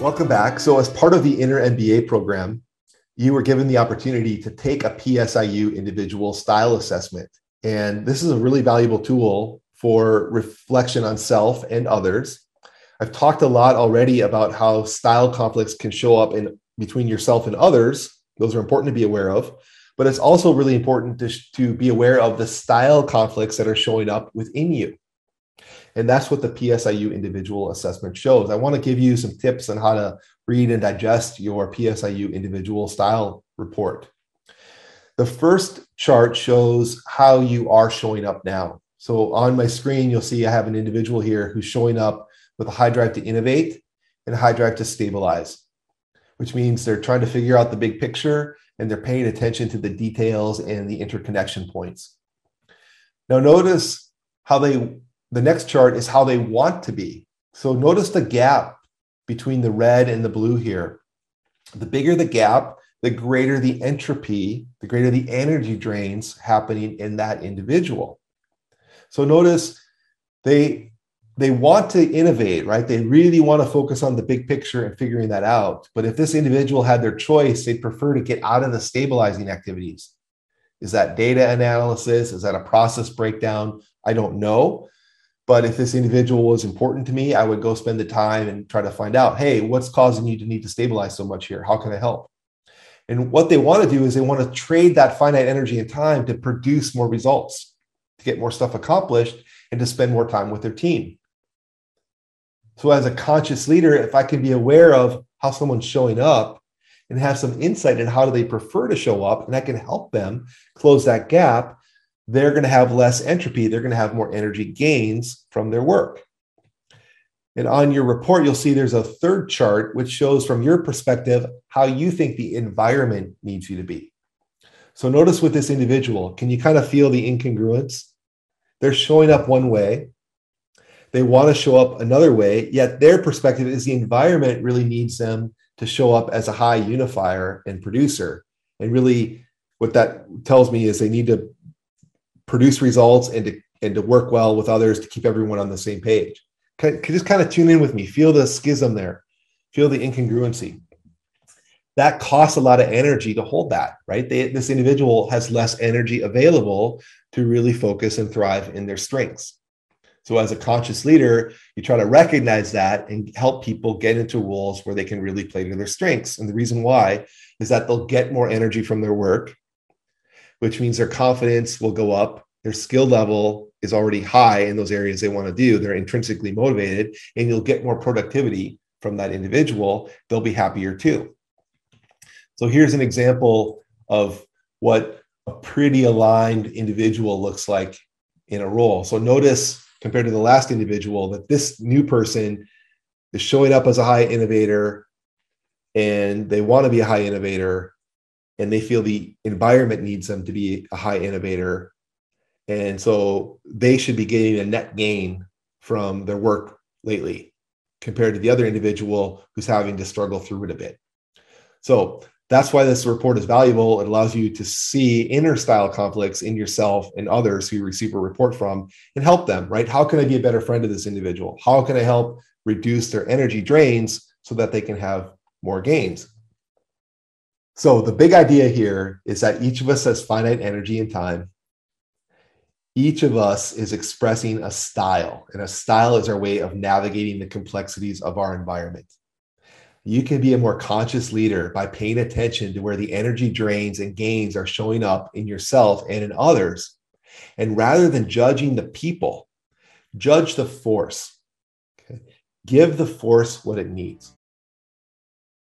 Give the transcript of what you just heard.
Welcome back. So as part of the Inner MBA program, you were given the opportunity to take a PSIU individual style assessment. And this is a really valuable tool for reflection on self and others. I've talked a lot already about how style conflicts can show up in between yourself and others. Those are important to be aware of, but it's also really important to be aware of the style conflicts that are showing up within you. And that's what the PSIU individual assessment shows. I want to give you some tips on how to read and digest your PSIU individual style report. The first chart shows how you are showing up now. So on my screen, you'll see I have an individual here who's showing up with a high drive to innovate and a high drive to stabilize, which means they're trying to figure out the big picture and they're paying attention to the details and the interconnection points. Now notice how the next chart is how they want to be. So notice the gap between the red and the blue here. The bigger the gap, the greater the entropy, the greater the energy drains happening in that individual. So notice they want to innovate, right? They really want to focus on the big picture and figuring that out. But if this individual had their choice, they'd prefer to get out of the stabilizing activities. Is that data analysis? Is that a process breakdown? I don't know. But if this individual was important to me, I would go spend the time and try to find out, hey, what's causing you to need to stabilize so much here? How can I help? And what they want to do is they want to trade that finite energy and time to produce more results, to get more stuff accomplished, and to spend more time with their team. So as a conscious leader, if I can be aware of how someone's showing up and have some insight in how do they prefer to show up, and I can help them close that gap, they're going to have less entropy. They're going to have more energy gains from their work. And on your report, you'll see there's a third chart, which shows from your perspective how you think the environment needs you to be. So notice with this individual, can you kind of feel the incongruence? They're showing up one way. They want to show up another way, yet their perspective is the environment really needs them to show up as a high unifier and producer. And really what that tells me is they need to produce results and to work well with others to keep everyone on the same page. Just kind of tune in with me. Feel the schism there. Feel the incongruency. That costs a lot of energy to hold that, right? This individual has less energy available to really focus and thrive in their strengths. So as a conscious leader, you try to recognize that and help people get into roles where they can really play to their strengths. And the reason why is that they'll get more energy from their work, which means their confidence will go up. Their skill level is already high in those areas they want to do. They're intrinsically motivated, and you'll get more productivity from that individual. They'll be happier too. So here's an example of what a pretty aligned individual looks like in a role. So notice compared to the last individual that this new person is showing up as a high innovator, and they want to be a high innovator, and they feel the environment needs them to be a high innovator. And so they should be getting a net gain from their work lately compared to the other individual who's having to struggle through it a bit. So that's why this report is valuable. It allows you to see inner style conflicts in yourself and others who you receive a report from and help them, right? How can I be a better friend to this individual? How can I help reduce their energy drains so that they can have more gains? So the big idea here is that each of us has finite energy and time. Each of us is expressing a style, and a style is our way of navigating the complexities of our environment. You can be a more conscious leader by paying attention to where the energy drains and gains are showing up in yourself and in others. And rather than judging the people, judge the force. Okay? Give the force what it needs.